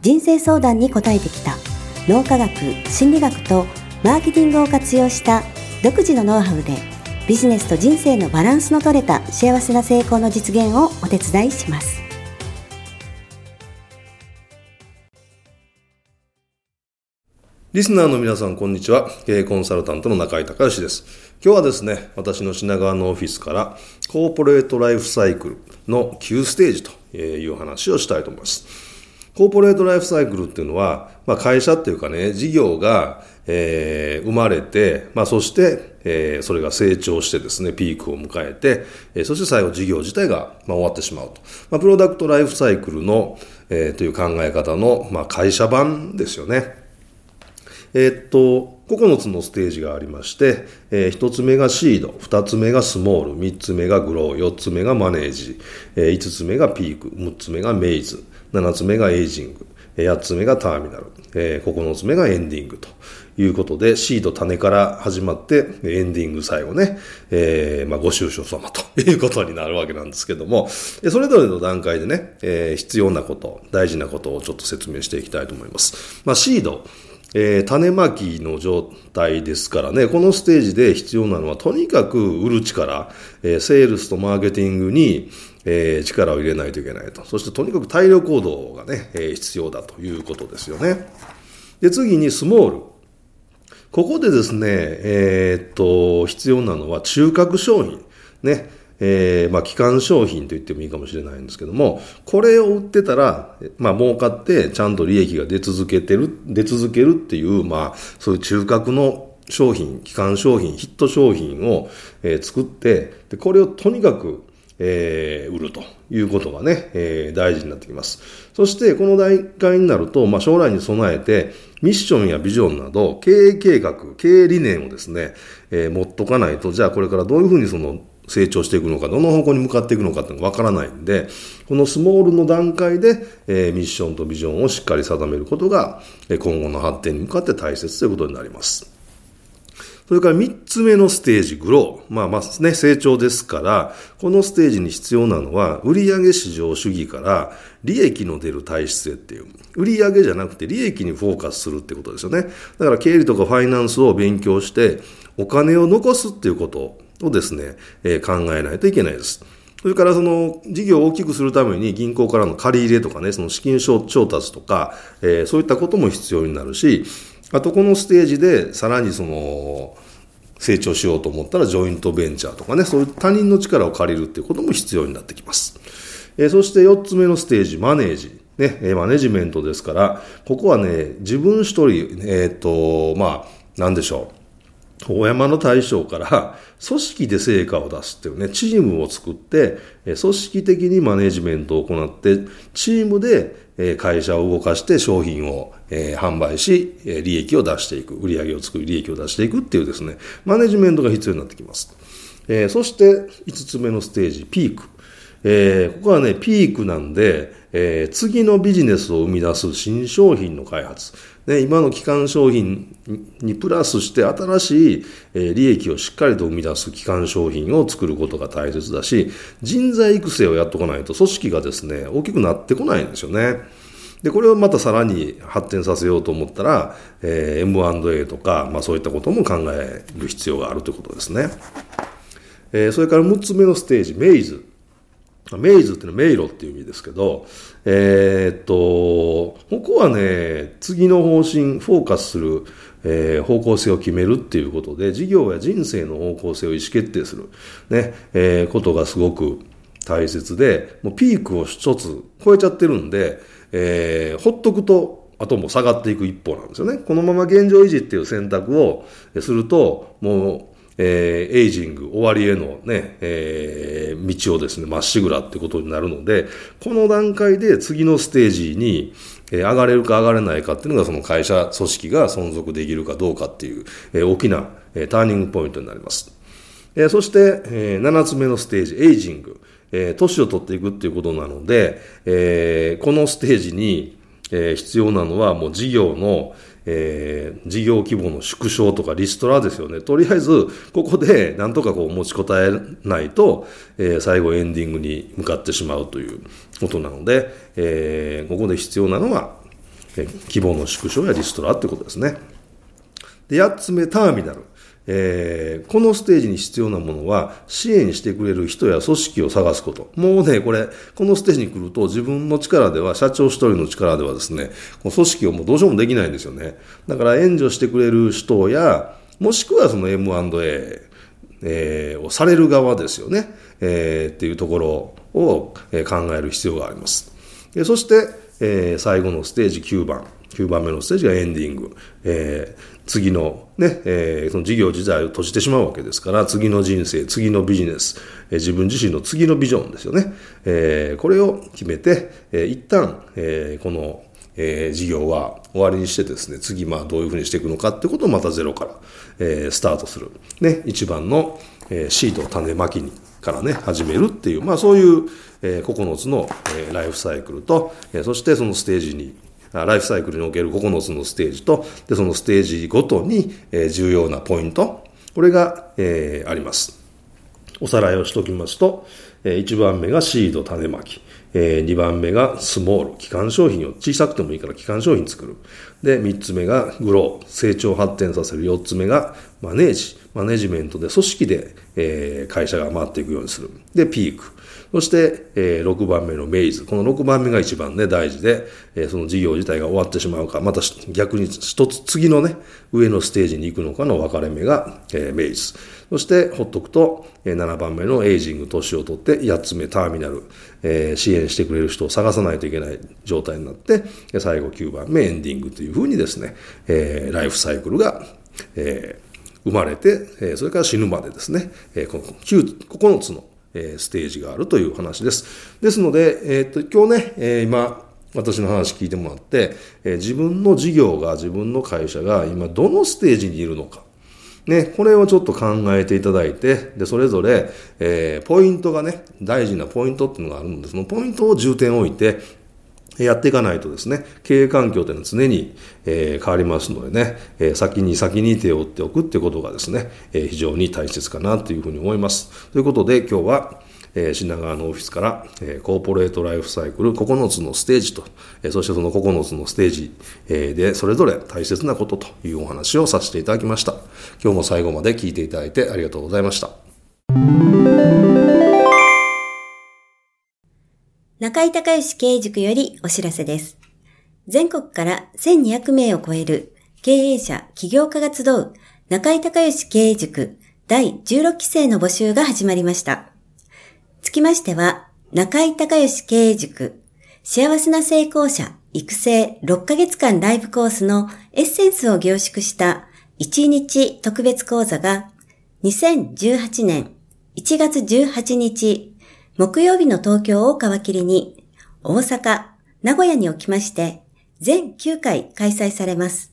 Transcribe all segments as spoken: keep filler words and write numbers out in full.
人生相談に応えてきた脳科学、心理学とマーケティングを活用した独自のノウハウでビジネスと人生のバランスの取れた幸せな成功の実現をお手伝いします。リスナーの皆さん、こんにちは。経営コンサルタントの中井孝義です。今日はですね、私の品川のオフィスからコーポレートライフサイクルのきゅうステージという話をしたいと思います。コーポレートライフサイクルっていうのは、まあ、会社っていうかね、事業が、えー、生まれて、まあ、そして、えー、それが成長してですね、ピークを迎えて、えー、そして最後事業自体が、まあ、終わってしまうと。まあ、プロダクトライフサイクルの、えー、という考え方の、まあ、会社版ですよね。えー、っと、ここのつのステージがありまして、えー、ひとつめがシード、ふたつめがスモール、みっつめがグロー、よっつめがマネージ、えー、いつつめがピーク、むっつめがメイズ、ななつめがエイジング、えー、はっつめがターミナル、えー、ここのつめがエンディングということで、シード種から始まって、エンディング最後ね、えー、まあ、ご愁傷様ということになるわけなんですけども、それぞれの段階でね、えー、必要なこと、大事なことをちょっと説明していきたいと思います。まあ、シード、えー、種まきの状態ですからね、このステージで必要なのはとにかく売る力、えー、セールスとマーケティングに、えー、力を入れないといけないと。そしてとにかく大量行動がね、えー、必要だということですよね。で、次にスモール。ここでですね、えー、っと、必要なのは中核商品ね。えー、まあ、基幹商品と言ってもいいかもしれないんですけども、これを売ってたら、まあ、儲かって、ちゃんと利益が出続けてる、出続けるっていう、まあ、そういう中核の商品、基幹商品、ヒット商品を、えー、作って、で、これをとにかく、えー、売るということがね、えー、大事になってきます。そして、この段階になると、まあ、将来に備えて、ミッションやビジョンなど、経営計画、経営理念をですね、えー、持っとかないと、じゃあこれからどういうふうにその、成長していくのか、どの方向に向かっていくのかってのがわからないんで、このスモールの段階で、えー、ミッションとビジョンをしっかり定めることが、えー、今後の発展に向かって大切ということになります。それからみっつめのステージ、グロー。まあまあね、成長ですから、このステージに必要なのは、売上至上主義から利益の出る体質へっていう。売上じゃなくて利益にフォーカスするってことですよね。だから経理とかファイナンスを勉強して、お金を残すっていうことををですね、えー、考えないといけないです。それからその事業を大きくするために銀行からの借り入れとかね、その資金調達とか、えー、そういったことも必要になるし、あとこのステージでさらにその成長しようと思ったらジョイントベンチャーとかね、そういう他人の力を借りるっていうことも必要になってきます。えー、そしてよっつめのステージ、マネージ。ね、マネジメントですから、ここはね、自分一人、えっと、まあ、なんでしょう。大山の大将から組織で成果を出すっていうね、チームを作って、組織的にマネジメントを行って、チームで会社を動かして商品を販売し、利益を出していく、売上を作り利益を出していくっていうですね、マネジメントが必要になってきます。そしていつつめのステージ、ピーク。えー、ここはね、ピークなんで、えー、次のビジネスを生み出す新商品の開発。ね、今の基幹商品にプラスして新しい、えー、利益をしっかりと生み出す基幹商品を作ることが大切だし、人材育成をやっとかないと組織がですね、大きくなってこないんですよね。で、これをまたさらに発展させようと思ったら、えー、エムアンドエー とか、まあそういったことも考える必要があるということですね。えー、それからむっつめのステージ、メイズ。メイズっていうのは迷路っていう意味ですけど、えー、っと、ここはね、次の方針、フォーカスする、えー、方向性を決めるっていうことで、事業や人生の方向性を意思決定する、ね、えー、ことがすごく大切で、もうピークを一つ超えちゃってるんで、えー、ほっとくと、あともう下がっていく一方なんですよね。このまま現状維持っていう選択をすると、もう、えー、エイジング、終わりへのね、えー、道をですね、まっしぐらってことになるので、この段階で次のステージに、上がれるか上がれないかっていうのがその会社組織が存続できるかどうかっていう大きなターニングポイントになります。そしてななつめのステージ、エイジング、年を取っていくっていうことなので、このステージに必要なのはもう事業のえー、事業規模の縮小とかリストラですよね。とりあえずここでなんとかこう持ちこたえないと、えー、最後エンディングに向かってしまうということなので、えー、ここで必要なのは、えー、規模の縮小やリストラということですね。で、やっつめ、ターミナル、えー、このステージに必要なものは支援してくれる人や組織を探すこと。もうね、これこのステージに来ると自分の力では、社長一人の力ではですね、この組織をもうどうしようもできないんですよね。だから援助してくれる人や、もしくはその エムアンドエー、えー、をされる側ですよね、えー、っていうところを考える必要があります。そして、えー、最後のステージきゅうばん、きゅうばんめのステージがエンディング、えー、次のね、えー、その事業自体を閉じてしまうわけですから、次の人生、次のビジネス、えー、自分自身の次のビジョンですよね、えー、これを決めて、えー、一旦、えー、この、えー、事業は終わりにしてですね、次まあどういうふうにしていくのかってことをまたゼロから、えー、スタートするね、一番の、えー、シートを種まきにからね始めるっていう、まあそういう、えー、ここのつの、えー、ライフサイクルと、えー、そしてそのステージにライフサイクルにおけるここのつのステージと、で、そのステージごとに重要なポイント、これが、えー、あります。おさらいをしておきますと、いちばんめがシード、種まき。にばんめがスモール、基幹商品を、小さくてもいいから基幹商品作る。で、みっつめがグロー、成長発展させる。よっつめがマネージ、マネジメントで組織で、えー、会社が回っていくようにする。で、ピーク。そして、えー、ろくばんめのメイズ。このろくばんめが一番ね、大事で、えー、その事業自体が終わってしまうか、また逆に一つ次のね、上のステージに行くのかの分かれ目が、えー、メイズ。そして、ほっとくと、えー、ななばんめのエイジング、年をとって、はちつめターミナル、えー、支援してくれる人を探さないといけない状態になって、最後きゅうばんめエンディングというふうにですね、えー、ライフサイクルが、えー、生まれて、それから死ぬまでですね、このきゅうつのステージがあるという話です。ですので、えっと、今日ね、今、私の話聞いてもらって、自分の事業が、自分の会社が今どのステージにいるのか、ね、これをちょっと考えていただいて、で、それぞれ、えー、ポイントがね、大事なポイントっていうのがあるので、そのポイントを重点を置いて、やっていかないとですね、経営環境というのは常に、えー、変わりますのでね、えー、先に先に手を打っておくっていうことがですね、えー、非常に大切かなというふうに思います。ということで今日は、えー、品川のオフィスから、えー、コーポレートライフサイクルここのつのステージと、えー、そしてそのここのつのステージ、えー、でそれぞれ大切なことというお話をさせていただきました。今日も最後まで聞いていただいてありがとうございました。中井孝義経営塾よりお知らせです。全国からせんにひゃくめいを超える経営者、起業家が集う中井孝義経営塾だいじゅうろっきせいの募集が始まりました。つきましては、中井孝義経営塾幸せな成功者育成ろっかげつかんライブコースのエッセンスを凝縮したいちにち特別講座がにせんじゅうはちねんいちがつじゅうはちにち、木曜日の東京を皮切りに大阪、名古屋におきまして全きゅうかい開催されます。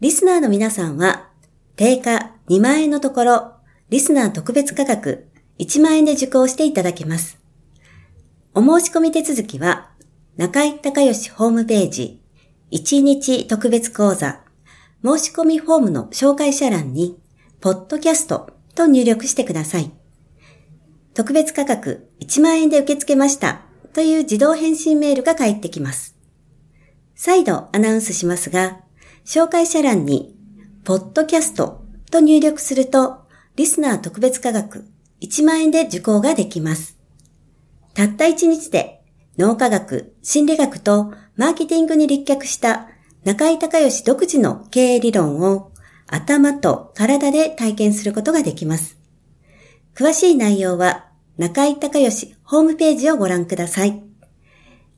リスナーの皆さんは定価にまんえんのところリスナー特別価格いちまんえんで受講していただけます。お申し込み手続きは中井孝義ホームページいちにち特別講座申し込みフォームの紹介者欄にポッドキャストと入力してください。特別価格いちまんえんで受け付けましたという自動返信メールが返ってきます。再度アナウンスしますが、紹介者欄にポッドキャストと入力するとリスナー特別価格いちまんえんで受講ができます。たったいちにちで脳科学、心理学とマーケティングに立脚した中井孝義独自の経営理論を頭と体で体験することができます。詳しい内容は中井孝義ホームページをご覧ください。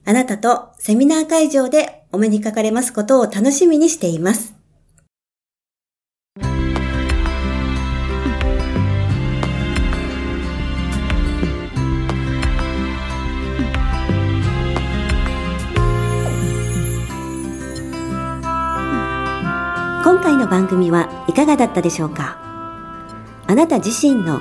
あなたとセミナー会場でお目にかかれますことを楽しみにしています。今回の番組はいかがだったでしょうか。あなた自身の